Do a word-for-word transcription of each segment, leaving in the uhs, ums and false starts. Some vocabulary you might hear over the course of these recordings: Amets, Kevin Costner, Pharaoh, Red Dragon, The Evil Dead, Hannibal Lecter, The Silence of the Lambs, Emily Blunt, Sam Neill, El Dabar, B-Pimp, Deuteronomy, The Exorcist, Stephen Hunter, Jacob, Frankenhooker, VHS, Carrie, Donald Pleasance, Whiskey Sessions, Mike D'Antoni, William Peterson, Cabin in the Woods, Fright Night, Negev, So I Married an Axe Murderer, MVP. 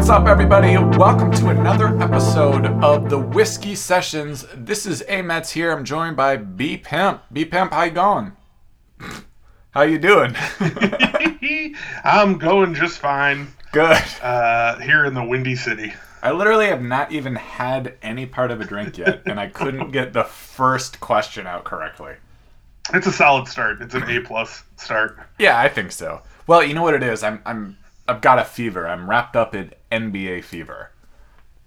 What's up, everybody? Welcome to another episode of the Whiskey Sessions. This is Amets here. I'm joined by B-Pimp. B-Pimp, how you going? How you doing? I'm going just fine. Good. Uh, here in the Windy City. I literally have not even had any part of a drink yet, and I couldn't get the first question out correctly. It's a solid start. It's an A-plus start. Yeah, I think so. Well, you know what it is? I'm, I'm, I've got a fever. I'm wrapped up in N B A fever.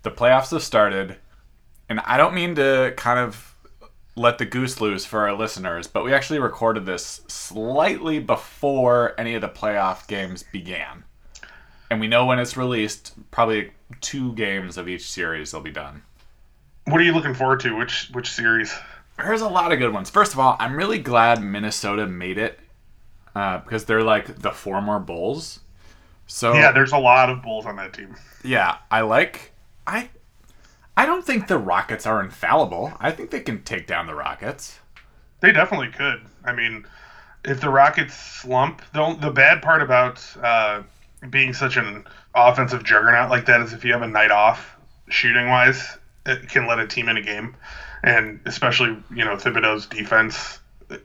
The playoffs have started, and I don't mean to kind of let the goose loose for our listeners, but we actually recorded this slightly before any of the playoff games began. And we know when it's released, probably two games of each series will be done. What are you looking forward to? Which which series? There's a lot of good ones. First of all, I'm really glad Minnesota made it uh, because they're like the former Bulls. So yeah, there's a lot of Bulls on that team. Yeah, I like. I I don't think the Rockets are infallible. I think they can take down the Rockets. They definitely could. I mean, if the Rockets slump, the the bad part about. Uh, Being such an offensive juggernaut like that is if you have a night off shooting-wise, it can let a team in a game. And especially, you know, Thibodeau's defense.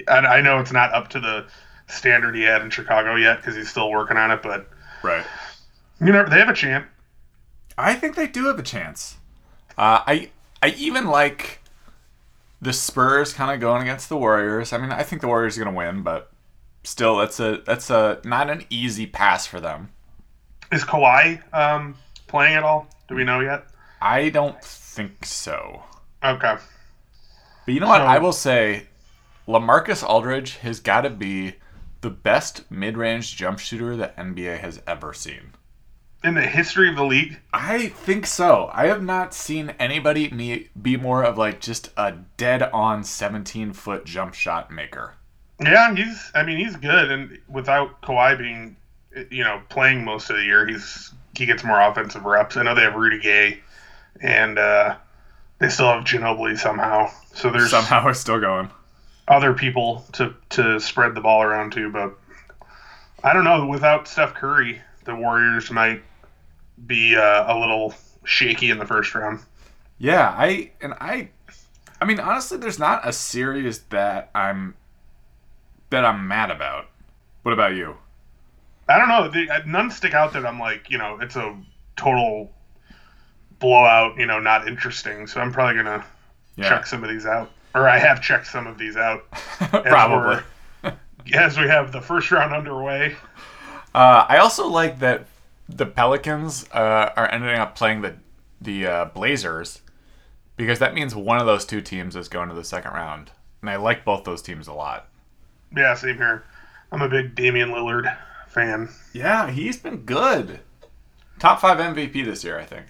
I, I know it's not up to the standard he had in Chicago yet because he's still working on it, but right, you know, they have a chance. I think they do have a chance. Uh, I I even like the Spurs kind of going against the Warriors. I mean, I think the Warriors are going to win, but still, that's a that's a not an easy pass for them. Is Kawhi um, playing at all? Do we know yet? I don't think so. Okay. But you know so, what? I will say, LaMarcus Aldridge has got to be the best mid-range jump shooter that N B A has ever seen. In the history of the league? I think so. I have not seen anybody be more of like just a dead-on seventeen-foot jump shot maker. Yeah, he's, I mean, he's good. And without Kawhi being... you know, playing most of the year, he's he gets more offensive reps. I know they have Rudy Gay, and uh, they still have Ginobili somehow. So there's somehow we're still going. Other people to to spread the ball around to, but I don't know. Without Steph Curry, the Warriors might be uh, a little shaky in the first round. Yeah, I and I, I mean, honestly, there's not a series that I'm that I'm mad about. What about you? I don't know. The, none stick out that I'm like, you know, it's a total blowout, you know, not interesting. So I'm probably going to yeah. check some of these out. Or I have checked some of these out. As probably. As we have the first round underway. Uh, I also like that the Pelicans uh, are ending up playing the, the uh, Blazers because that means one of those two teams is going to the second round. And I like both those teams a lot. Yeah, same here. I'm a big Damian Lillard fan. Yeah, he's been good. Top five M V P this year, I think.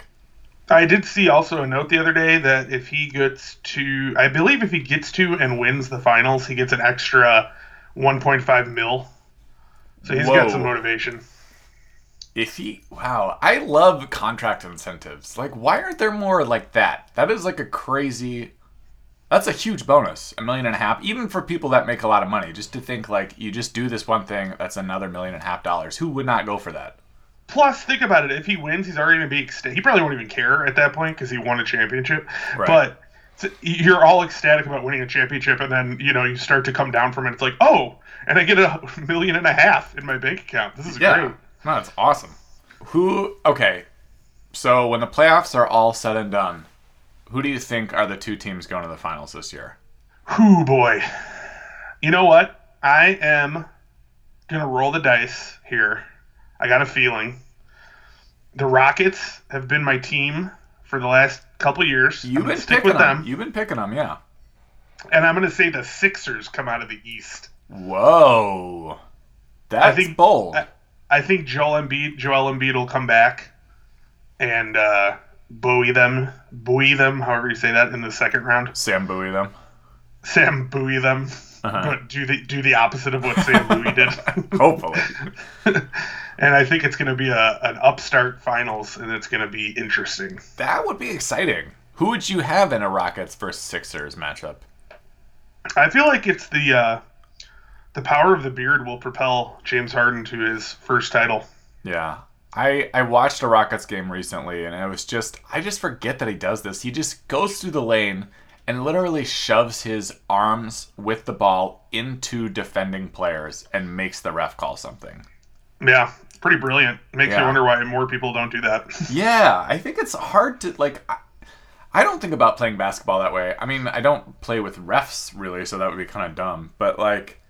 I did see also a note the other day that if he gets to, I believe if he gets to and wins the finals, he gets an extra one point five mil. So he's Whoa. got some motivation. If he, wow, I love contract incentives. Like, why aren't there more like that? That is like a crazy, that's a huge bonus. A million and a half, even for people that make a lot of money, just to think like you just do this one thing, that's another million and a half dollars. Who would not go for that? Plus, think about it. If he wins, he's already going to be ecstatic. He probably won't even care at that point because he won a championship. Right. But you're all ecstatic about winning a championship, and then you know you start to come down from it. It's like, oh, and I get a million and a half in my bank account. This is yeah. great. No, it's awesome. Who? Okay. So when the playoffs are all said and done, who do you think are the two teams going to the finals this year? Ooh, boy. You know what? I am going to roll the dice here. I got a feeling. The Rockets have been my team for the last couple years. You've been stick picking with them. them. You've been picking them, yeah. And I'm going to say the Sixers come out of the East. Whoa. That's I think, bold. I, I think Joel Embiid, Joel Embiid will come back and... uh Buoy them, buoy them, however you say that, in the second round. Sam buoy them. Sam buoy them, uh-huh. but do the do the opposite of what Sam Bowie did. Hopefully. And I think it's going to be a an upstart finals, and it's going to be interesting. That would be exciting. Who would you have in a Rockets versus Sixers matchup? I feel like it's the uh, the power of the beard will propel James Harden to his first title. Yeah, I, I watched a Rockets game recently, and it was just, I just forget that he does this. He just goes through the lane and literally shoves his arms with the ball into defending players and makes the ref call something. Yeah, pretty brilliant. Makes yeah. you wonder why more people don't do that. Yeah, I think it's hard to, like, I, I don't think about playing basketball that way. I mean, I don't play with refs, really, so that would be kind of dumb. But, like,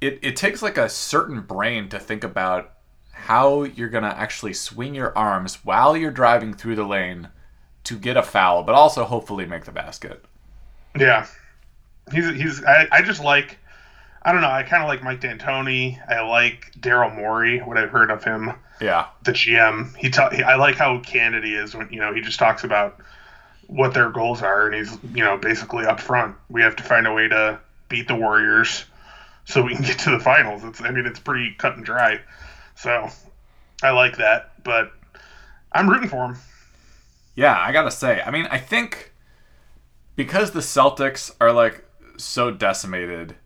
it, it takes, like, a certain brain to think about how you're going to actually swing your arms while you're driving through the lane to get a foul, but also hopefully make the basket. Yeah. He's, he's, I, I just like, I don't know, I kind of like Mike D'Antoni. I like Daryl Morey, what I've heard of him. Yeah. The G M. He, ta- he I like how candid he is when, you know, he just talks about what their goals are, and he's, you know, basically up front. We have to find a way to beat the Warriors so we can get to the finals. It's, I mean, it's pretty cut and dry. So, I like that, but I'm rooting for him. Yeah, I gotta say. I mean, I think because the Celtics are, like, so decimated,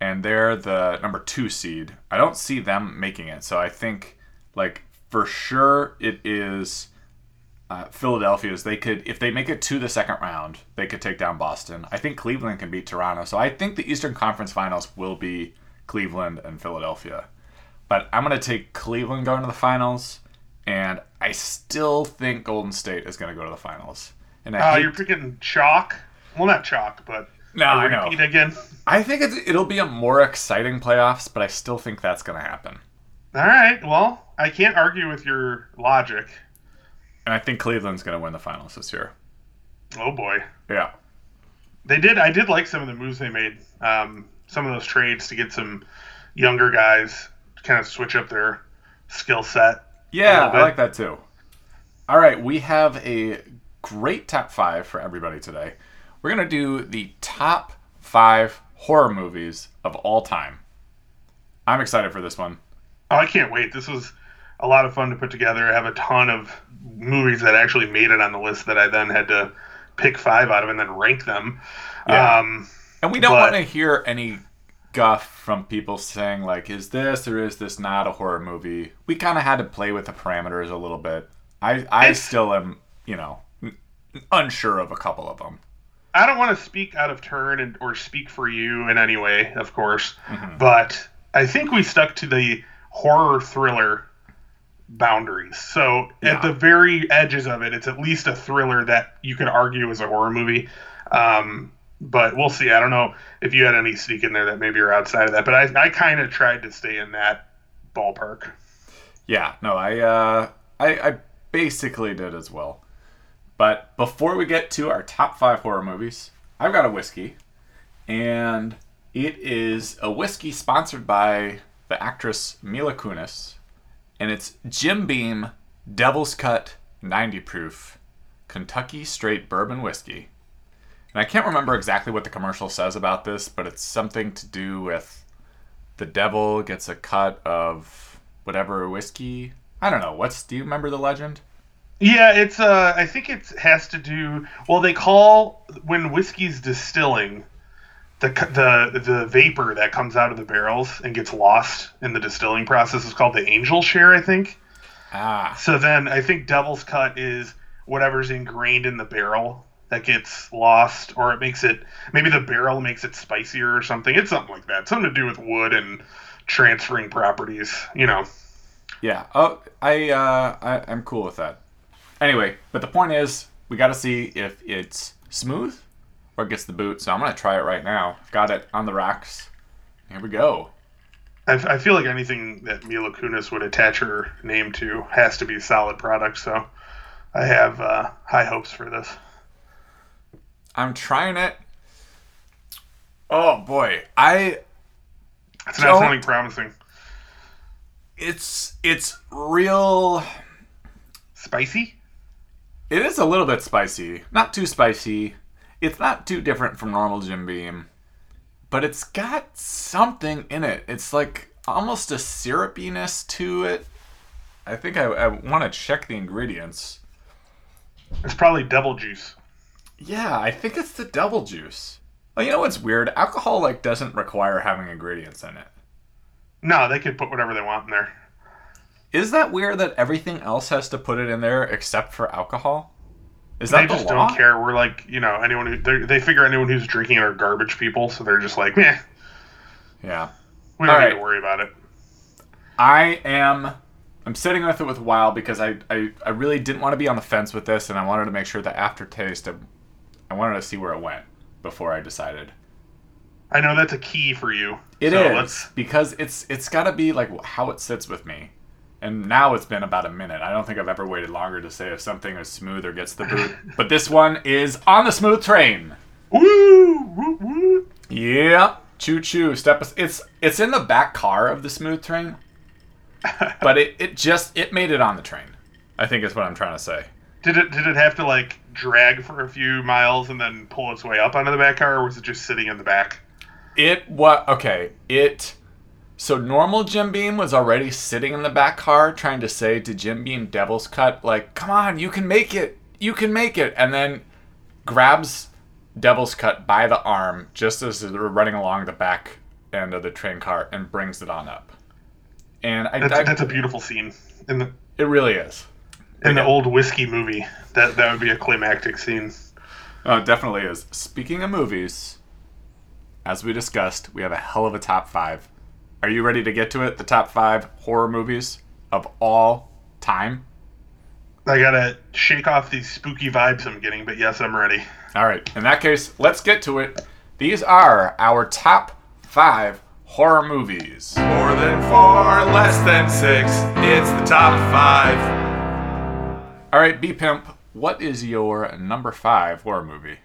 and they're the number two seed, I don't see them making it. So I think, like, for sure it is uh, Philadelphia's. They could, if they make it to the second round, they could take down Boston. I think Cleveland can beat Toronto. So I think the Eastern Conference Finals will be Cleveland and Philadelphia. But I'm going to take Cleveland going to the finals, and I still think Golden State is going to go to the finals. And I uh, hate... You're picking chalk? Well, not chalk, but no, I know. Repeat again. I think it's, it'll be a more exciting playoffs, but I still think that's going to happen. All right. Well, I can't argue with your logic. And I think Cleveland's going to win the finals this year. Oh, boy. Yeah. They did. I did like some of the moves they made, um, some of those trades to get some younger guys, kind of switch up their skill set. Yeah, I like that too. All right, we have a great top five for everybody today. We're going to do the top five horror movies of all time. I'm excited for this one. Oh, I can't wait. This was a lot of fun to put together. I have a ton of movies that actually made it on the list that I then had to pick five out of and then rank them. Yeah. Um, and we don't but... want to hear any guff from people saying, like, is this or is this not a horror movie? We kind of had to play with the parameters a little bit. I, I still am, you know, unsure of a couple of them. I don't want to speak out of turn and or speak for you in any way, of course, mm-hmm. but I think we stuck to the horror thriller boundaries. So yeah. At the very edges of it, it's at least a thriller that you could argue is a horror movie. Um, But we'll see. I don't know if you had any sneak in there that maybe are outside of that. But I, I kind of tried to stay in that ballpark. Yeah. No, I, uh, I, I basically did as well. But before we get to our top five horror movies, I've got a whiskey. And it is a whiskey sponsored by the actress Mila Kunis. And it's Jim Beam Devil's Cut ninety proof Kentucky Straight Bourbon Whiskey. And I can't remember exactly what the commercial says about this, but it's something to do with the devil gets a cut of whatever whiskey. I don't know. What's, do you remember the legend? Yeah, it's, uh, I think it has to do, well, they call, when whiskey's distilling, the, the, the vapor that comes out of the barrels and gets lost in the distilling process is called the angel share, I think. Ah. So then I think devil's cut is whatever's ingrained in the barrel that gets lost, or it makes it, maybe the barrel makes it spicier or something. It's something like that. Something to do with wood and transferring properties, you know. Yeah. Oh, I, uh, I, I'm cool with that. Anyway, but the point is, we got to see if it's smooth or it gets the boot. So I'm going to try it right now. Got it on the rocks. Here we go. I, I feel like anything that Mila Kunis would attach her name to has to be a solid product. So I have uh, high hopes for this. I'm trying it. Oh, boy. I It's not sounding promising. It's it's real... Spicy? It is a little bit spicy. Not too spicy. It's not too different from normal Jim Beam. But it's got something in it. It's like almost a syrupiness to it. I think I, I want to check the ingredients. It's probably devil juice. Yeah, I think it's the devil juice. Well, you know what's weird? Alcohol, like, doesn't require having ingredients in it. No, they could put whatever they want in there. Is that weird that everything else has to put it in there except for alcohol? Is that the law? They just don't care. We're like, you know, anyone who they figure anyone who's drinking are garbage people, so they're just like, meh. Yeah. We don't need to worry about it. I am I'm sitting with it with a while because I, I, I really didn't want to be on the fence with this, and I wanted to make sure the aftertaste of, I wanted to see where it went before I decided. I know that's a key for you. It so is let's... because it's it's got to be like how it sits with me. And now it's been about a minute. I don't think I've ever waited longer to say if something is smooth or gets the boot. But this one is on the smooth train. Woo! Woo! Woo! Yeah. Choo choo. Step. It's it's in the back car of the smooth train. But it, it just it made it on the train. I think is what I'm trying to say. Did it did it have to like drag for a few miles and then pull its way up onto the back car, or was it just sitting in the back? It what? Okay. It. So normal Jim Beam was already sitting in the back car trying to say to Jim Beam Devil's Cut, like, come on, you can make it. You can make it. And then grabs Devil's Cut by the arm just as they're running along the back end of the train car and brings it on up. And I, that's, I, that's a beautiful scene. In the, it really is. In yeah. the old whiskey movie, that, that would be a climactic scene. Oh, it definitely is. Speaking of movies, as we discussed, we have a hell of a top five. Are you ready to get to it? The top five horror movies of all time? I gotta shake off these spooky vibes I'm getting, but yes, I'm ready. All right. In that case, let's get to it. These are our top five horror movies. More than four, less than six. It's the top five. All right, B-Pimp, what is your number five horror movie?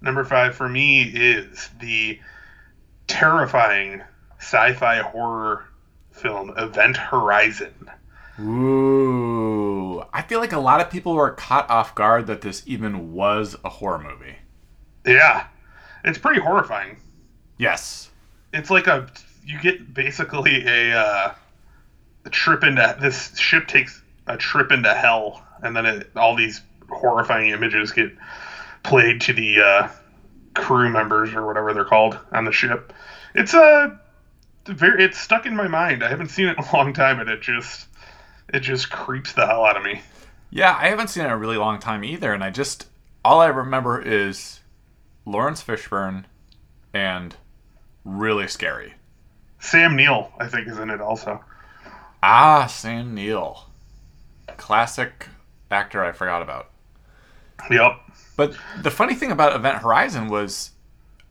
Number five for me is the terrifying sci-fi horror film Event Horizon. Ooh. I feel like a lot of people were caught off guard that this even was a horror movie. Yeah. It's pretty horrifying. Yes. It's like a... You get basically a, uh, a trip into... This ship takes a trip into hell, and then it, all these horrifying images get played to the uh, crew members or whatever they're called on the ship. It's a... Very, it's stuck in my mind. I haven't seen it in a long time, and it just it just creeps the hell out of me. Yeah, I haven't seen it in a really long time either, and I just... All I remember is Lawrence Fishburne and really scary. Sam Neill, I think, is in it also. Ah, Sam Neill. Classic actor I forgot about. Yep. But the funny thing about Event Horizon was,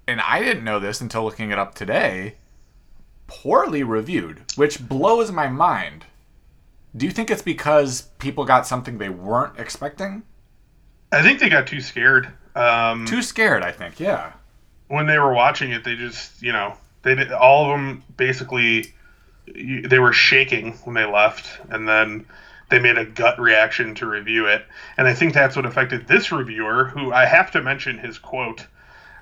and I didn't know this until looking it up today... poorly reviewed, which blows my mind. Do you think it's because people got something they weren't expecting? I think they got too scared. Um, too scared, I think, yeah. When they were watching it, they just, you know, they did, all of them basically, they were shaking when they left, and then they made a gut reaction to review it. And I think that's what affected this reviewer, who I have to mention his quote,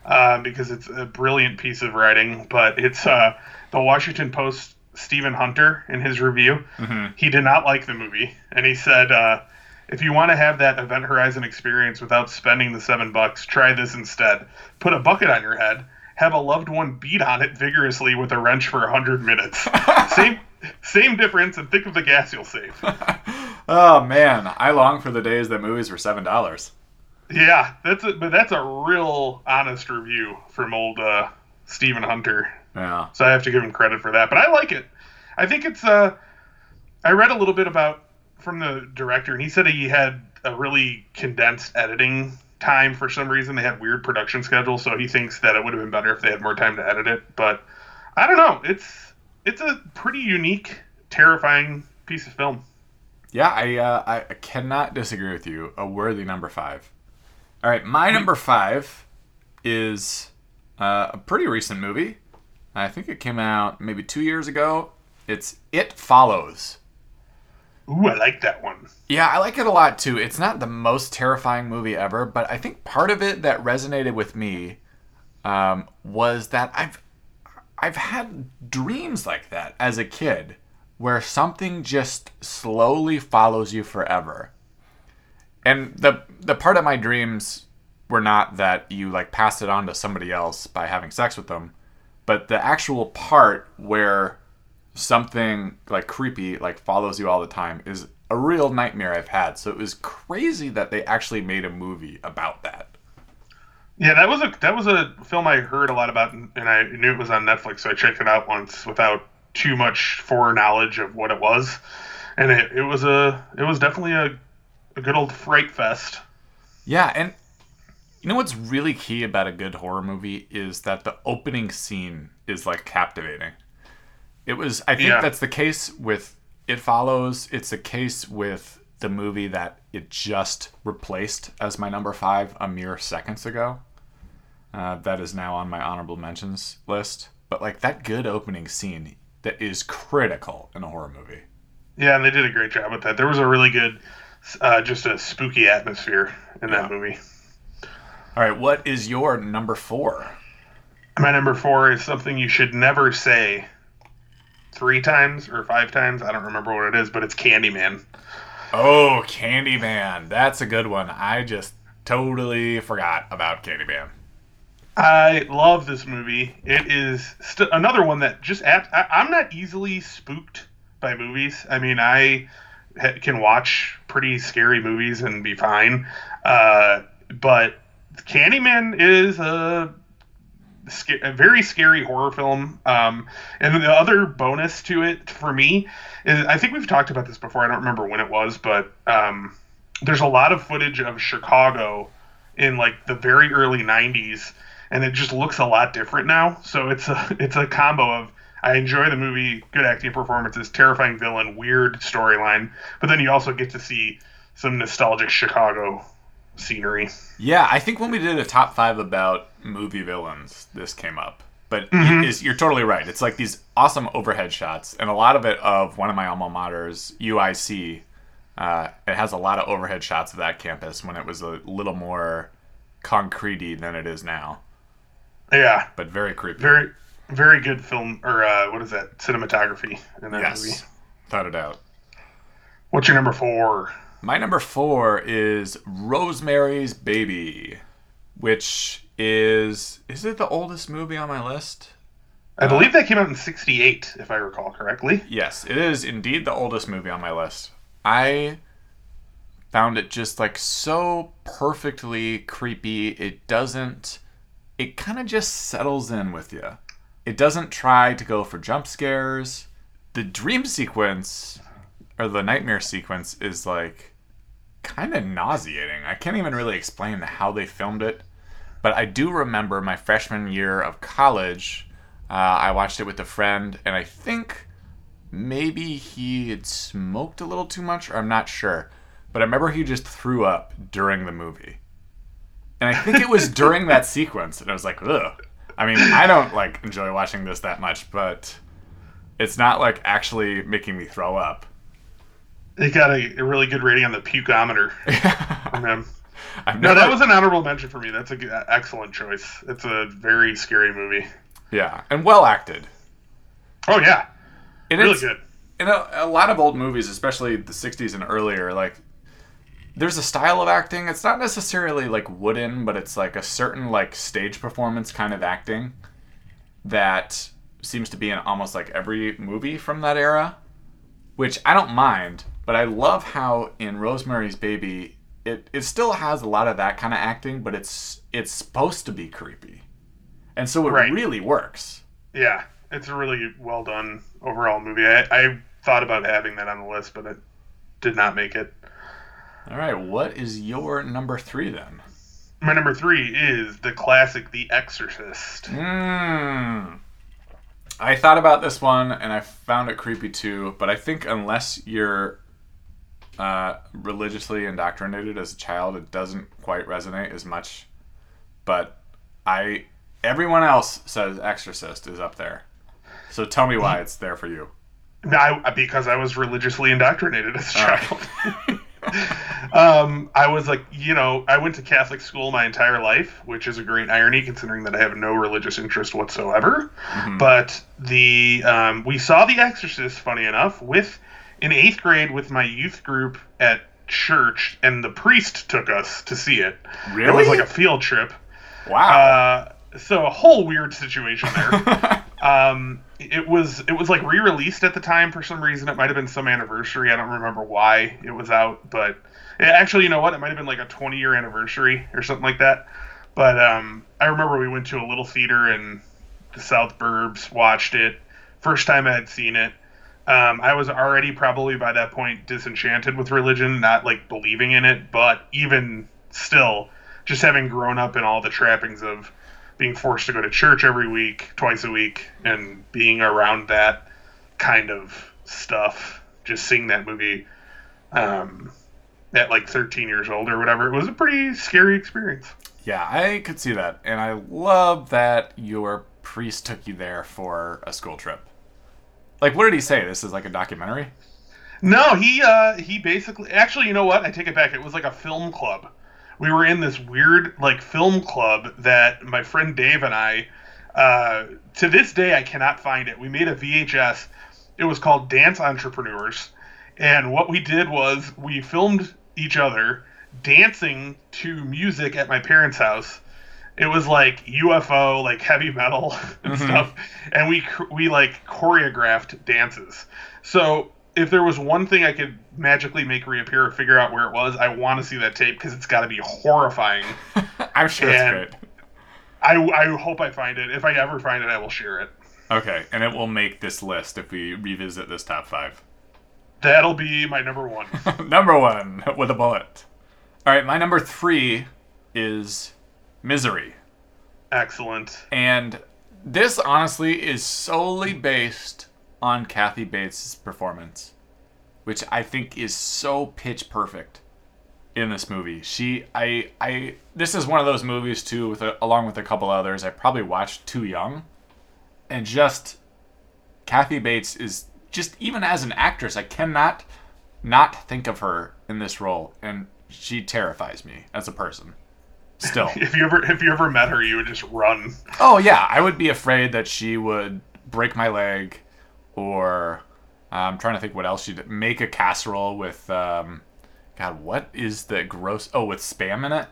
uh, because it's a brilliant piece of writing, but it's... Uh, The Washington Post, Stephen Hunter, in his review, mm-hmm. he did not like the movie. And he said, uh, if you want to have that Event Horizon experience without spending the seven bucks, try this instead. Put a bucket on your head, have a loved one beat on it vigorously with a wrench for one hundred minutes. same same difference, and think of the gas you'll save. Oh, man. I long for the days that movies were seven dollars. Yeah, that's a, but that's a real honest review from old uh, Stephen Hunter. Yeah. So I have to give him credit for that. But I like it. I think it's... Uh, I read a little bit about from the director, and he said he had a really condensed editing time for some reason. They had weird production schedules, so he thinks that it would have been better if they had more time to edit it. But I don't know. It's it's a pretty unique, terrifying piece of film. Yeah, I, uh, I cannot disagree with you. A worthy number five. All right, my number five is uh, a pretty recent movie. I think it came out maybe two years ago. It's It Follows. Ooh, I like that one. Yeah, I like it a lot, too. It's not the most terrifying movie ever, but I think part of it that resonated with me um, was that I've I've had dreams like that as a kid where something just slowly follows you forever. And the the part of my dreams were not that you like passed it on to somebody else by having sex with them. But the actual part where something like creepy, like follows you all the time, is a real nightmare I've had. So it was crazy that they actually made a movie about that. Yeah, that was a that was a film I heard a lot about, and I knew it was on Netflix, so I checked it out once without too much foreknowledge of what it was. And it, it was a it was definitely a, a good old fright fest. Yeah, and you know what's really key about a good horror movie is that the opening scene is like captivating. It was I think yeah. that's the case with It Follows. It's the case with the movie that it just replaced as my number five a mere seconds ago. Uh, that is now on my honorable mentions list. But like that good opening scene that is critical in a horror movie. Yeah, and they did a great job with that. There was a really good, uh, just a spooky atmosphere in that yeah. movie. All right, what is your number four? My number four is something you should never say three times or five times. I don't remember what it is, but it's Candyman. Oh, Candyman. That's a good one. I just totally forgot about Candyman. I love this movie. It is st- another one that just... At- I- I'm not easily spooked by movies. I mean, I ha- can watch pretty scary movies and be fine. Uh, but Candyman is a... a very scary horror film, um, and the other bonus to it for me is, I think we've talked about this before, I don't remember when it was, but um, there's a lot of footage of Chicago in like the very early nineties, and it just looks a lot different now. So it's a, it's a combo of, I enjoy the movie, good acting performances, terrifying villain, weird storyline, but then you also get to see some nostalgic Chicago scenery. Yeah, I think when we did a top five about movie villains, this came up. But mm-hmm. it is, you're totally right. It's like these awesome overhead shots, and a lot of it of one of my alma maters, U I C. Uh, it has a lot of overhead shots of that campus when it was a little more concrete-y than it is now. Yeah, but very creepy. Very, very good film, or uh, what is that? Cinematography in that yes. movie. Without a doubt. What's your number four? My number four is Rosemary's Baby, which is... Is it the oldest movie on my list? I believe uh, that came out in sixty-eight, if I recall correctly. Yes, it is indeed the oldest movie on my list. I found it just, like, so perfectly creepy. It doesn't... It kind of just settles in with you. It doesn't try to go for jump scares. The dream sequence... or the nightmare sequence is like kind of nauseating. I can't even really explain how they filmed it, but I do remember my freshman year of college, uh, I watched it with a friend, and I think maybe he had smoked a little too much, or I'm not sure, but I remember he just threw up during the movie. And I think it was during that sequence, and I was like, ugh. I mean, I don't like enjoy watching this that much, but it's not like actually making me throw up. It got a, a really good rating on the pukeometer. I mean, never... No, that was an honorable mention for me. That's an excellent choice. It's a very scary movie. Yeah, and well acted. Oh, yeah. And really good. In a, a lot of old movies, especially the sixties and earlier, like there's a style of acting. It's not necessarily like wooden, but it's like a certain like stage performance kind of acting that seems to be in almost like every movie from that era, which I don't mind. But I love how in Rosemary's Baby, it, it still has a lot of that kind of acting, but it's it's supposed to be creepy. And so it right. really works. Yeah, it's a really well done overall movie. I, I thought about having that on the list, but it did not make it. All right, what is your number three then? My number three is the classic The Exorcist. Mm. I thought about this one, and I found it creepy too, but I think unless you're... Uh, religiously indoctrinated as a child, it doesn't quite resonate as much. But I, everyone else says Exorcist is up there. So tell me why it's there for you. I, because I was religiously indoctrinated as a child. Right. um, I was like, you know, I went to Catholic school my entire life, which is a great irony considering that I have no religious interest whatsoever. Mm-hmm. But the um, we saw The Exorcist, funny enough, with... in eighth grade with my youth group at church, and the priest took us to see it. Really? It was like a field trip. Wow. Uh, so a whole weird situation there. um, it was it was like re-released at the time for some reason. It might have been some anniversary. I don't remember why it was out, but it, actually, you know what? It might have been like a twenty-year anniversary or something like that. But um, I remember we went to a little theater in the South Burbs, watched it. First time I had seen it. Um, I was already probably by that point disenchanted with religion, not like believing in it, but even still, just having grown up in all the trappings of being forced to go to church every week, twice a week, and being around that kind of stuff, just seeing that movie um, at like thirteen years old or whatever, it was a pretty scary experience. Yeah, I could see that. And I love that your priest took you there for a school trip. Like, what did he say? This is like a documentary? No, he uh, he basically... Actually, you know what? I take it back. It was like a film club. We were in this weird, like, film club that my friend Dave and I... Uh, to this day, I cannot find it. We made a V H S. It was called Dance Entrepreneurs. And what we did was we filmed each other dancing to music at my parents' house. It was like U F O, like heavy metal and mm-hmm. stuff. And we, we like choreographed dances. So if there was one thing I could magically make reappear or figure out where it was, I want to see that tape because it's got to be horrifying. I'm sure and it's great. I, I hope I find it. If I ever find it, I will share it. Okay. And it will make this list if we revisit this top five. That'll be my number one. Number one with a bullet. All right. My number three is... Misery. Excellent. And this, honestly, is solely based on Kathy Bates' performance, which I think is so pitch perfect in this movie. She, I, I, this is one of those movies, too, with a, along with a couple others I probably watched too young. And just, Kathy Bates is, just even as an actress, I cannot not think of her in this role. And she terrifies me as a person. Still, if you ever if you ever met her, you would just run. Oh yeah, I would be afraid that she would break my leg, or uh, I'm trying to think what else she did. Make a casserole with um, God, what is the gross? Oh, with spam in it.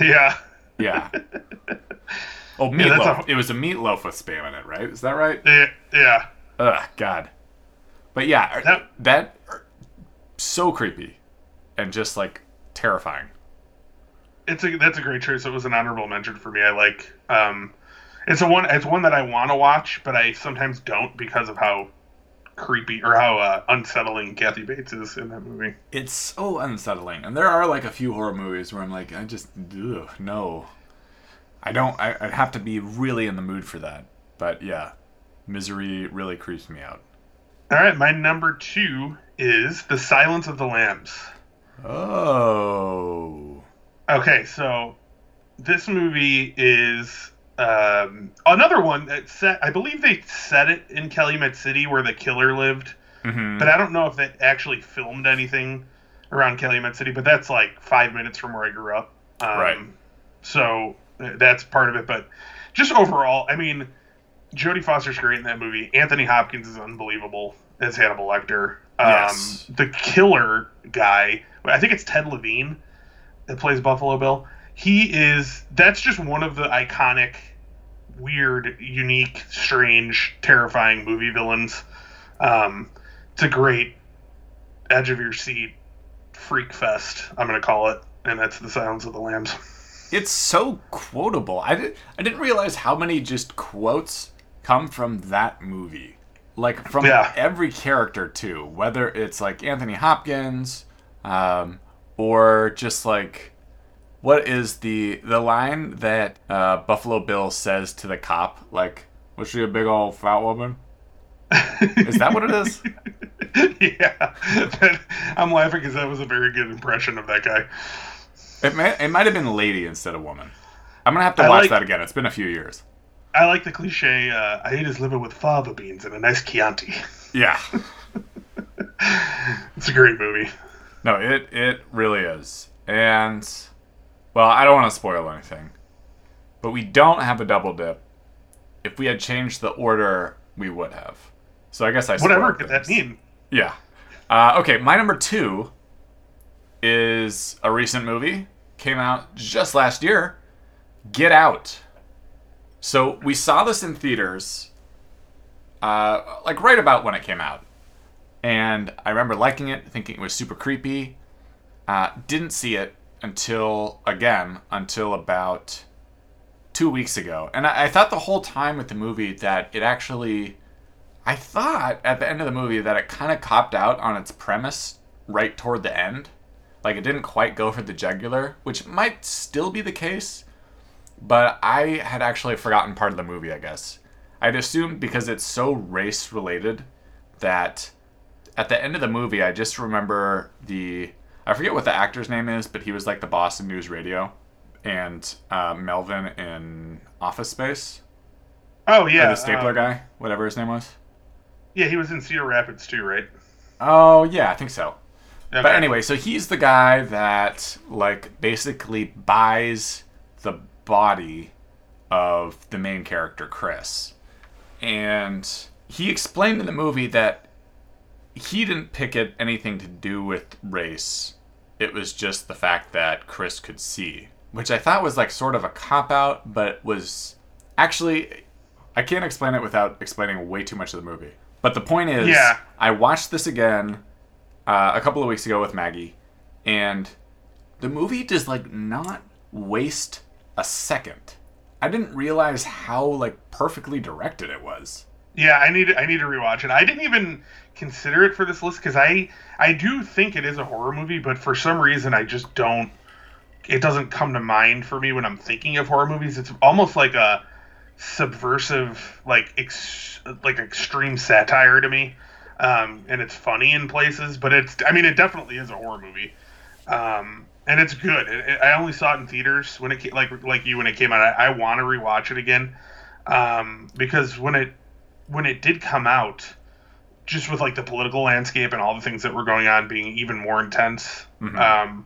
Yeah. Yeah. Oh, meatloaf. Yeah, a... It was a meatloaf with spam in it, right? Is that right? Yeah. Yeah. Ugh, God. But yeah, that, that so creepy, and just like terrifying. It's a that's a great choice. It was an honorable mention for me. I like um, it's a one it's one that I want to watch, but I sometimes don't because of how creepy or how uh, unsettling Kathy Bates is in that movie. It's so unsettling, and there are like a few horror movies where I'm like, I just ugh, no, I don't. I, I have to be really in the mood for that. But yeah, Misery really creeps me out. All right, my number two is The Silence of the Lambs. Oh. Okay, so this movie is um, another one that set, I believe they set it in Calumet City where the killer lived, mm-hmm. but I don't know if they actually filmed anything around Calumet City, but that's like five minutes from where I grew up. Um, right. So that's part of it, but just overall, I mean, Jodie Foster's great in that movie. Anthony Hopkins is unbelievable as Hannibal Lecter. Um, yes. The killer guy, I think it's Ted Levine, that plays Buffalo Bill. He is... That's just one of the iconic, weird, unique, strange, terrifying movie villains. Um, it's a great edge-of-your-seat freak fest, I'm going to call it. And that's The Silence of the Lambs. It's so quotable. I, did, I didn't realize how many just quotes come from that movie. Like, from yeah. every character, too. Whether it's, like, Anthony Hopkins... Um, Or just like, what is the the line that uh, Buffalo Bill says to the cop? Like, was she a big old fat woman? Is that what it is? Yeah, that, I'm laughing because that was a very good impression of that guy. It may, it might have been lady instead of woman. I'm gonna have to watch like, that again. It's been a few years. I like the cliche. Uh, I ate his liver with fava beans and a nice Chianti. Yeah, it's a great movie. No, it, it really is. And, well, I don't want to spoil anything. But we don't have a double dip. If we had changed the order, we would have. So I guess I spoiled Whatever could that mean? Yeah. Uh, okay, my number two is a recent movie. Came out just last year. Get Out. So we saw this in theaters. uh, like right about when it came out. And I remember liking it, thinking it was super creepy. Uh, didn't see it until, again, until about two weeks ago. And I, I thought the whole time with the movie that it actually... I thought at the end of the movie that it kind of copped out on its premise right toward the end. Like, it didn't quite go for the jugular, which might still be the case. But I had actually forgotten part of the movie, I guess. I'd assumed because it's so race-related that at the end of the movie, I just remember the... I forget what the actor's name is, but he was like the boss of News Radio and uh, Melvin in Office Space. Oh, yeah. Or the stapler um, guy, whatever his name was. Yeah, he was in Cedar Rapids too, right? Oh, yeah, I think so. Okay. But anyway, so he's the guy that, like, basically buys the body of the main character, Chris. And he explained in the movie that he didn't pick it anything to do with race. It was just the fact that Chris could see, which I thought was, like, sort of a cop-out, but was actually... I can't explain it without explaining way too much of the movie. But the point is, yeah. I watched this again uh, a couple of weeks ago with Maggie, and the movie does, like, not waste a second. I didn't realize how, like, perfectly directed it was. Yeah, I need I need to rewatch it. I didn't even consider it for this list because I I do think it is a horror movie, but for some reason I just don't. It doesn't come to mind for me when I'm thinking of horror movies. It's almost like a subversive, like ex- like extreme satire to me, um and it's funny in places, but it's I mean it definitely is a horror movie, um and it's good. it, it, I only saw it in theaters when it came, like like you when it came out. I, I want to rewatch it again, um because when it when it did come out, just with like the political landscape and all the things that were going on being even more intense, mm-hmm. um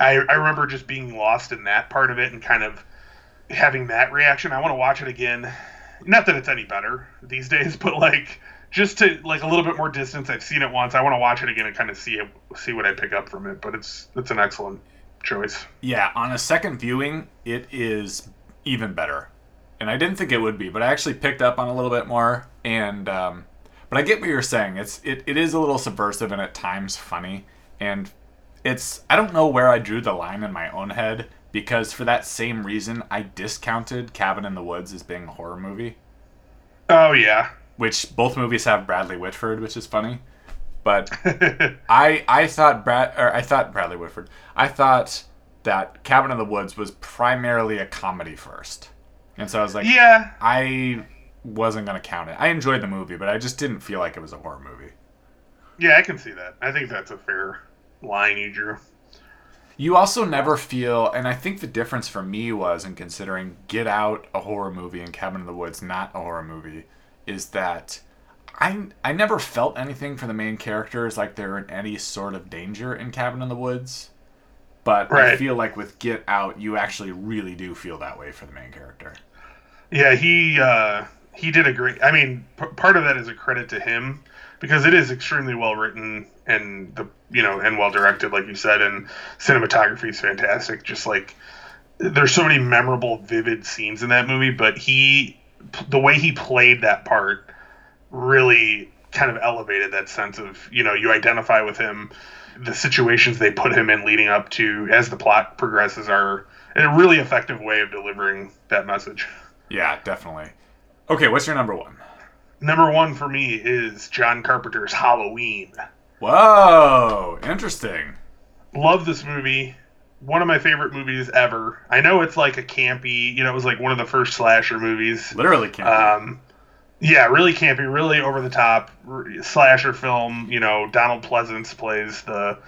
I, I remember just being lost in that part of it and kind of having that reaction. I want to watch it again. Not that it's any better these days, but like just to like a little bit more distance. I've seen it once. I want to watch it again and kind of see it, see what I pick up from it. But it's it's an excellent choice. Yeah, on a second viewing, it is even better. And I didn't think it would be, but I actually picked up on a little bit more. And um, but I get what you're saying. It's it, it is a little subversive and at times funny. And it's I don't know where I drew the line in my own head. Because for that same reason, I discounted Cabin in the Woods as being a horror movie. Oh, yeah. Which both movies have Bradley Whitford, which is funny. But I I thought Brad or I thought Bradley Whitford. I thought that Cabin in the Woods was primarily a comedy first. And so I was like, yeah, I wasn't going to count it. I enjoyed the movie, but I just didn't feel like it was a horror movie. Yeah, I can see that. I think that's a fair line you drew. You also never feel, and I think the difference for me was in considering Get Out a horror movie and Cabin in the Woods not a horror movie, is that I I never felt anything for the main characters, like they're in any sort of danger in Cabin in the Woods. But right. I feel like with Get Out, you actually really do feel that way for the main character. Yeah, he uh, he did a great... I mean, p- part of that is a credit to him, because it is extremely well written and the you know and well directed, like you said, and cinematography is fantastic. Just like there's so many memorable, vivid scenes in that movie, but he, the way he played that part, really kind of elevated that sense of you know you identify with him. The situations they put him in leading up to as the plot progresses are a really effective way of delivering that message. Yeah, definitely. Okay, what's your number one? Number one for me is John Carpenter's Halloween. Whoa, interesting. Love this movie. One of my favorite movies ever. I know it's like a campy, you know, it was like one of the first slasher movies. Literally campy. Um, yeah, really campy, really over-the-top r- slasher film. You know, Donald Pleasance plays the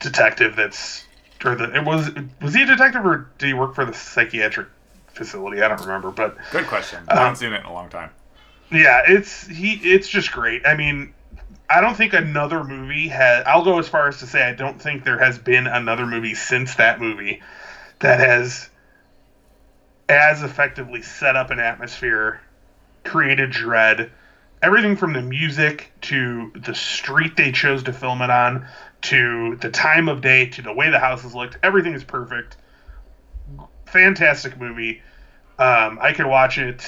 detective that's... or the it was was he a detective or did he work for the psychiatric facility? I don't remember, but... Good question. I haven't um, seen it in a long time. Yeah, it's he. It's just great. I mean, I don't think another movie has... I'll go as far as to say I don't think there has been another movie since that movie that has as effectively set up an atmosphere, created dread, everything from the music to the street they chose to film it on to the time of day to the way the houses looked. Everything is perfect. Fantastic movie. Um, I could watch it...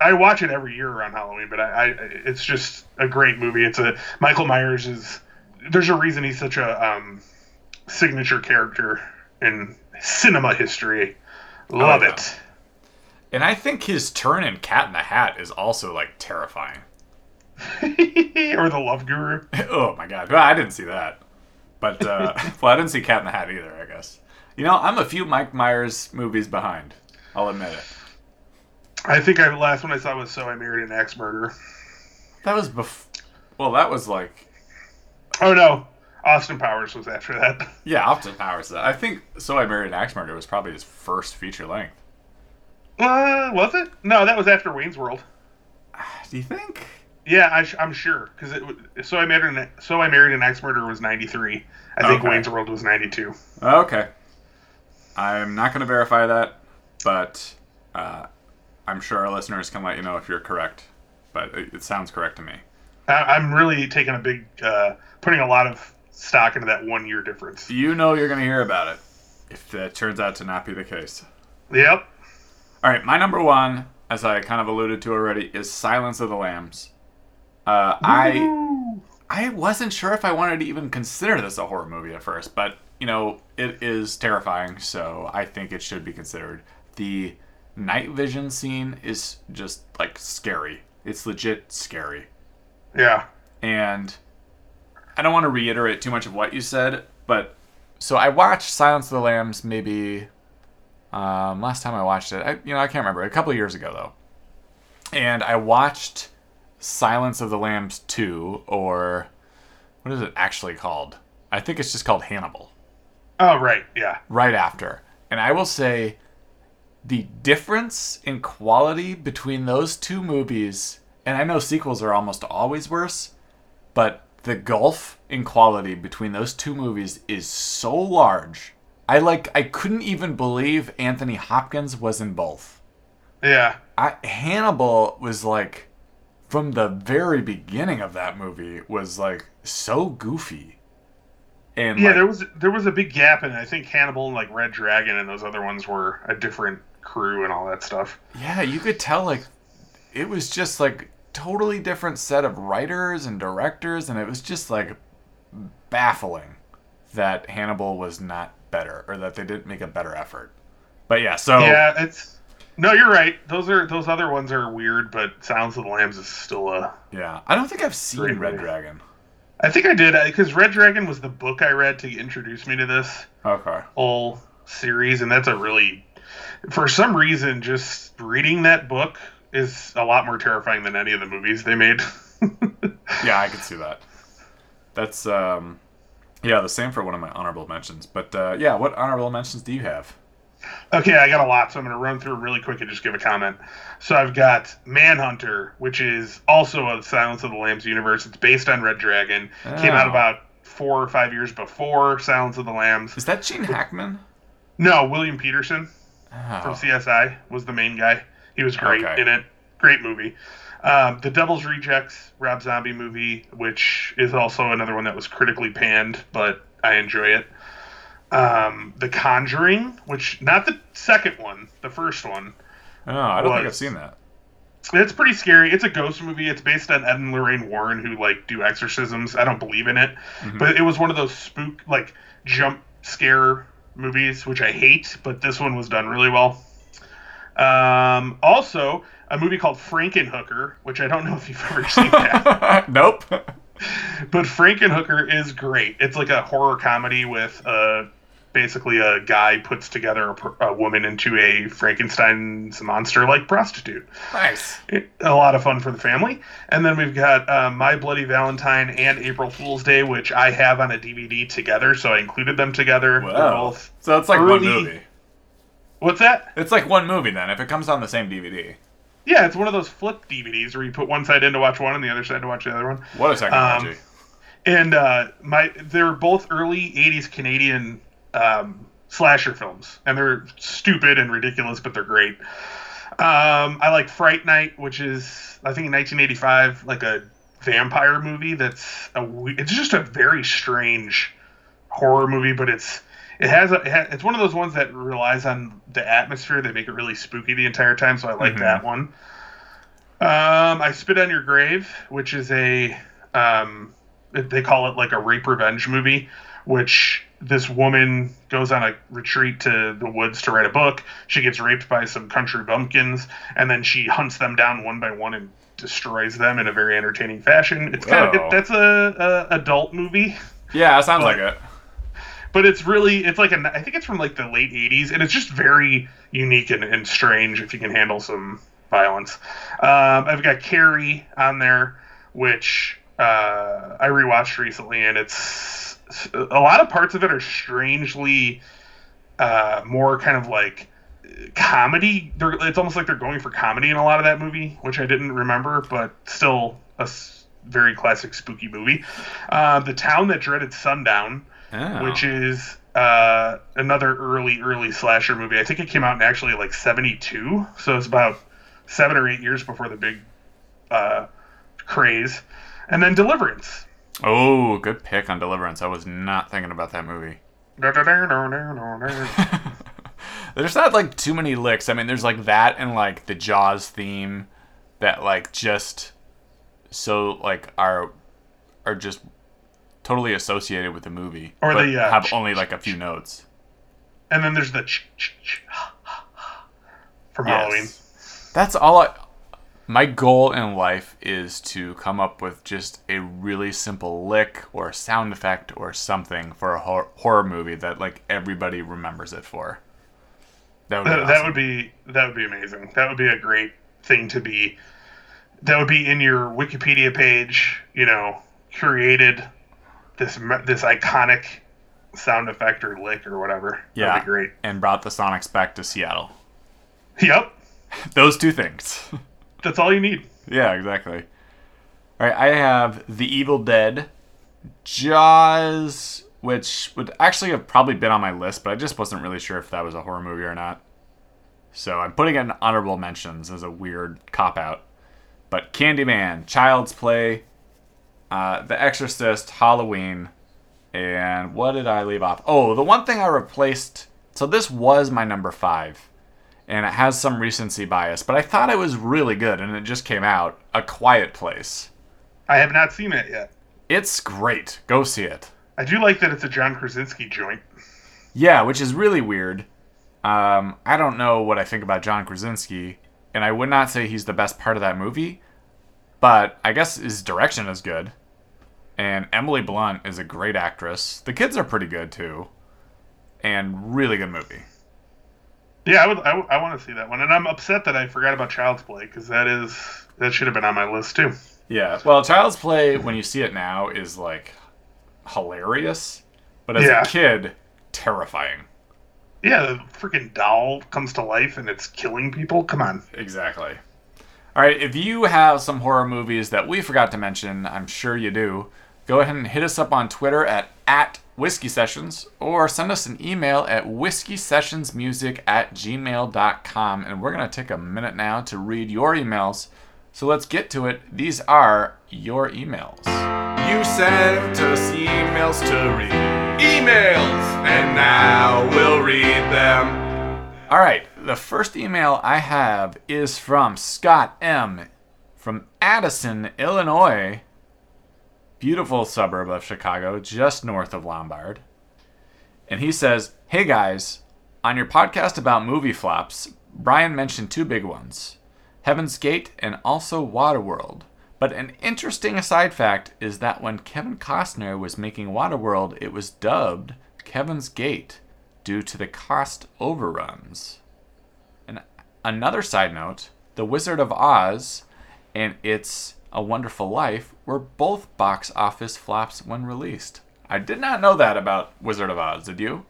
I watch it every year around Halloween, but I, I it's just a great movie. It's a Michael Myers is there's a reason he's such a um, signature character in cinema history. Love like it. That. And I think his turn in Cat in the Hat is also like terrifying. Or the Love Guru. Oh my God! Well, I didn't see that, but uh, well, I didn't see Cat in the Hat either. I guess you know I'm a few Mike Myers movies behind. I'll admit it. I think I last one I saw was So I Married an Axe Murderer. That was before... Well, that was like... Oh, no. Austin Powers was after that. Yeah, Austin Powers. I think So I Married an Axe Murderer was probably his first feature length. Uh, was it? No, that was after Wayne's World. Do you think? Yeah, I sh- I'm sure. Because it So I Married an So I Married an Axe Murderer was ninety-three. I think okay. Wayne's World was ninety-two. Okay. I'm not going to verify that, but... Uh, I'm sure our listeners can let you know if you're correct, but it, it sounds correct to me. I'm really taking a big, uh, putting a lot of stock into that one year difference. You know you're going to hear about it if that turns out to not be the case. Yep. All right, my number one, as I kind of alluded to already, is Silence of the Lambs. Uh, I I wasn't sure if I wanted to even consider this a horror movie at first, but, you know, it is terrifying, so I think it should be considered. The night vision scene is just like scary. It's legit scary. Yeah. And I don't want to reiterate too much of what you said, but so I watched Silence of the Lambs maybe um last time I watched it, I you know I can't remember, a couple of years ago though. And I watched Silence of the Lambs two, or what is it actually called? I think it's just called Hannibal. Oh right, yeah. Right after. And I will say the difference in quality between those two movies, and I know sequels are almost always worse, but the gulf in quality between those two movies is so large. I like, I couldn't even believe Anthony Hopkins was in both. Yeah. I, Hannibal was like, from the very beginning of that movie, was like so goofy. And yeah, like, there was there was a big gap, and I think Hannibal and like Red Dragon and those other ones were a different crew and all that stuff. Yeah, you could tell like it was just like totally different set of writers and directors, and it was just like baffling that Hannibal was not better, or that they didn't make a better effort. But yeah, so yeah, it's no, you're right. Those are those other ones are weird, but Silence of the Lambs is still a yeah. I don't think I've seen Red movie. Dragon. I think I did, because Red Dragon was the book I read to introduce me to this okay. whole series, and that's a really... For some reason, just reading that book is a lot more terrifying than any of the movies they made. Yeah, I can see that. That's, um... yeah, the same for one of my honorable mentions. But, uh, yeah, what honorable mentions do you have? Okay, I got a lot, so I'm going to run through them really quick and just give a comment. So I've got Manhunter, which is also a Silence of the Lambs universe. It's based on Red Dragon. Oh. Came out about four or five years before Silence of the Lambs. Is that Gene Hackman? No, William Peterson oh. from C S I was the main guy. He was great okay. in it. Great movie. Um, the Devil's Rejects, Rob Zombie movie, which is also another one that was critically panned, but I enjoy it. Um, The Conjuring, which, not the second one, the first one. Oh, I don't was, think I've seen that. It's pretty scary. It's a ghost movie. It's based on Ed and Lorraine Warren, who, like, do exorcisms. I don't believe in it. Mm-hmm. But it was one of those spook, like, jump scare movies, which I hate, but this one was done really well. Um, also, a movie called Frankenhooker, which I don't know if you've ever seen that. Nope. But Frankenhooker is great. It's like a horror comedy with a... basically a guy puts together a, a woman into a Frankenstein's monster-like prostitute. Nice. It, a lot of fun for the family. And then we've got uh, My Bloody Valentine and April Fool's Day, which I have on a D V D together, so I included them together. Wow. They're both so it's like early... one movie. What's that? It's like one movie, then, if it comes on the same D V D. Yeah, it's one of those flip D V Ds where you put one side in to watch one and the other side to watch the other one. What a technology. Um, and uh, my they're both early eighties Canadian... Um, slasher films, and they're stupid and ridiculous, but they're great. Um, I like Fright Night, which is I think in nineteen eighty-five, like a vampire movie. That's a it's just a very strange horror movie, but it's it has a it ha, it's one of those ones that relies on the atmosphere. They make it really spooky the entire time, so I like mm-hmm. that one. Um, I Spit on Your Grave, which is a, um, they call it like a rape revenge movie, which this woman goes on a retreat to the woods to write a book. She gets raped by some country bumpkins, and then she hunts them down one by one and destroys them in a very entertaining fashion. It's kind of, it, that's a, a adult movie. Yeah, it sounds but, like it. But it's really, it's like, a, I think it's from like the late eighties, and it's just very unique and, and strange if you can handle some violence. Um, I've got Carrie on there, which uh, I rewatched recently, and it's a lot of parts of it are strangely uh, more kind of like comedy. They're, it's almost like they're going for comedy in a lot of that movie, which I didn't remember, but still a very classic spooky movie. Uh, The Town That Dreaded Sundown, oh. which is uh, another early, early slasher movie. I think it came out in actually like seventy-two, so it's about seven or eight years before the big uh, craze. And then Deliverance. Oh, good pick on Deliverance. I was not thinking about that movie. There's not, like, too many licks. I mean, there's, like, that and, like, the Jaws theme that, like, just so, like, are are just totally associated with the movie. Or they uh, have ch- only, like, a few ch- notes. And then there's the ch- ch- ch- from yes. Halloween. That's all I... My goal in life is to come up with just a really simple lick or sound effect or something for a hor- horror movie that like everybody remembers it for. That would, that, be awesome. that would be that would be amazing. That would be a great thing to be. That would be in your Wikipedia page. You know, created this this iconic sound effect or lick or whatever. Yeah, that'd be great. And brought the Sonics back to Seattle. Yep, those two things. That's all you need. Yeah, exactly. All right, I have The Evil Dead, Jaws, which would actually have probably been on my list, but I just wasn't really sure if that was a horror movie or not. So I'm putting it in honorable mentions as a weird cop-out. But Candyman, Child's Play, uh, The Exorcist, Halloween, and what did I leave off? Oh, the one thing I replaced... So this was my number five. And it has some recency bias, but I thought it was really good, and it just came out. A Quiet Place. I have not seen it yet. It's great. Go see it. I do like that it's a John Krasinski joint. Yeah, which is really weird. Um, I don't know what I think about John Krasinski, and I would not say he's the best part of that movie, but I guess his direction is good. And Emily Blunt is a great actress. The kids are pretty good, too. And really good movie. Yeah, I would. I, I want to see that one, and I'm upset that I forgot about Child's Play because that is that should have been on my list too. Yeah, well, Child's Play when you see it now is like hilarious, but as yeah. a kid, terrifying. Yeah, the freaking doll comes to life and it's killing people. Come on. Exactly. All right, if you have some horror movies that we forgot to mention, I'm sure you do. Go ahead and hit us up on Twitter at, at Whiskey Sessions, or send us an email at whiskey sessions music at gmail dot com. And we're going to take a minute now to read your emails. So let's get to it. These are your emails. You sent us emails to read. Emails! And now we'll read them. All right. The first email I have is from Scott M. from Addison, Illinois. Beautiful suburb of Chicago, just north of Lombard. And he says, "Hey guys, on your podcast about movie flops, Brian mentioned two big ones, Heaven's Gate and also Waterworld. But an interesting side fact is that when Kevin Costner was making Waterworld, it was dubbed Kevin's Gate due to the cost overruns. And another side note, The Wizard of Oz and its A Wonderful Life were both box office flops when released." I did not know that about Wizard of Oz. Did you?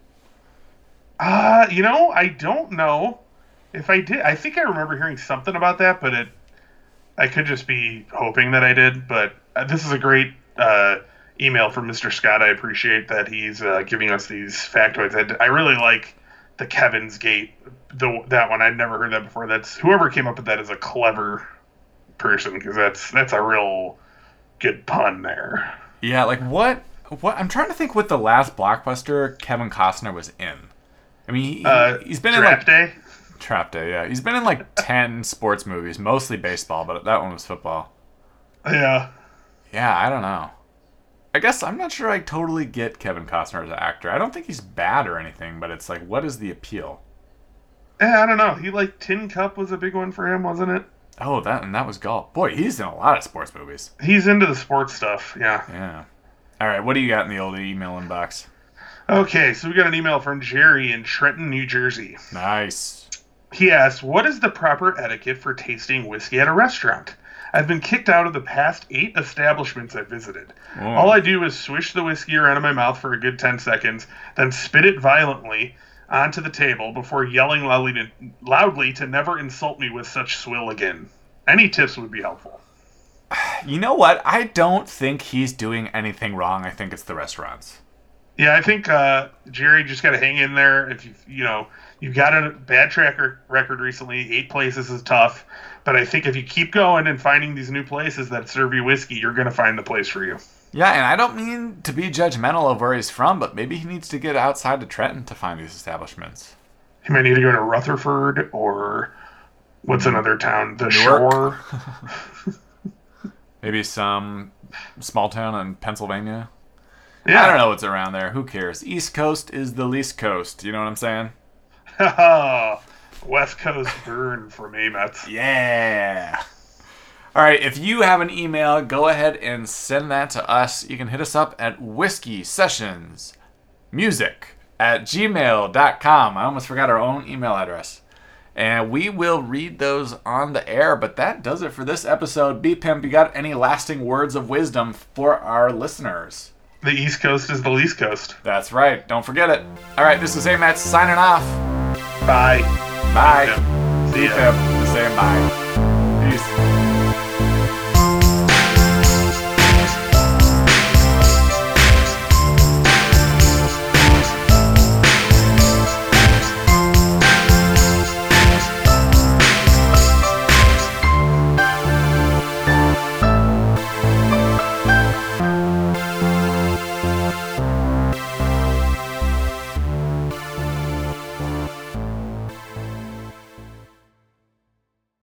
Uh, you know, I don't know if I did. I think I remember hearing something about that, but it, I could just be hoping that I did. But this is a great uh, email from Mister Scott. I appreciate that he's uh, giving us these factoids. I, I really like the Kevin's Gate, the, that one. I'd never heard that before. That's whoever came up with that is a clever person, because that's that's a real good pun there. Yeah, like what what I'm trying to think what the last blockbuster Kevin Costner was in. I mean he, uh, he's been in like Draft Day. Trap Day, yeah. He's been in like ten sports movies, mostly baseball, but that one was football. Yeah. Yeah, I don't know. I guess I'm not sure I totally get Kevin Costner as an actor. I don't think he's bad or anything, but it's like, what is the appeal? Yeah, I don't know. He like Tin Cup was a big one for him, wasn't it? Oh, that and that was golf. Boy, he's in a lot of sports movies. He's into the sports stuff, yeah. Yeah. All right, what do you got in the old email inbox? Okay, so we got an email from Jerry in Trenton, New Jersey. Nice. He asked, what is the proper etiquette for tasting whiskey at a restaurant? I've been kicked out of the past eight establishments I visited. Oh. All I do is swish the whiskey around in my mouth for a good ten seconds, then spit it violently onto the table before yelling loudly to, loudly to never insult me with such swill again. Any tips would be helpful. You know what? I don't think he's doing anything wrong. I think it's the restaurants. Yeah, I think uh, Jerry just got to hang in there. If you you know you've got a bad track record recently, eight places is tough. But I think if you keep going and finding these new places that serve you whiskey, you're going to find the place for you. Yeah, and I don't mean to be judgmental of where he's from, but maybe he needs to get outside of Trenton to find these establishments. He might need to go to Rutherford or what's another town? The Newark. Shore. Maybe some small town in Pennsylvania. Yeah. I don't know what's around there. Who cares? East Coast is the least coast. You know what I'm saying? Oh, West Coast burn from Amets. Yeah. All right. If you have an email, go ahead and send that to us. You can hit us up at Whiskey Sessions Music at gmail dot com. I almost forgot our own email address. And we will read those on the air. But that does it for this episode. B-Pimp, you got any lasting words of wisdom for our listeners? The East Coast is the least coast. That's right. Don't forget it. All right, this is Amets signing off. Bye. Bye. See you. Keep up the same bye.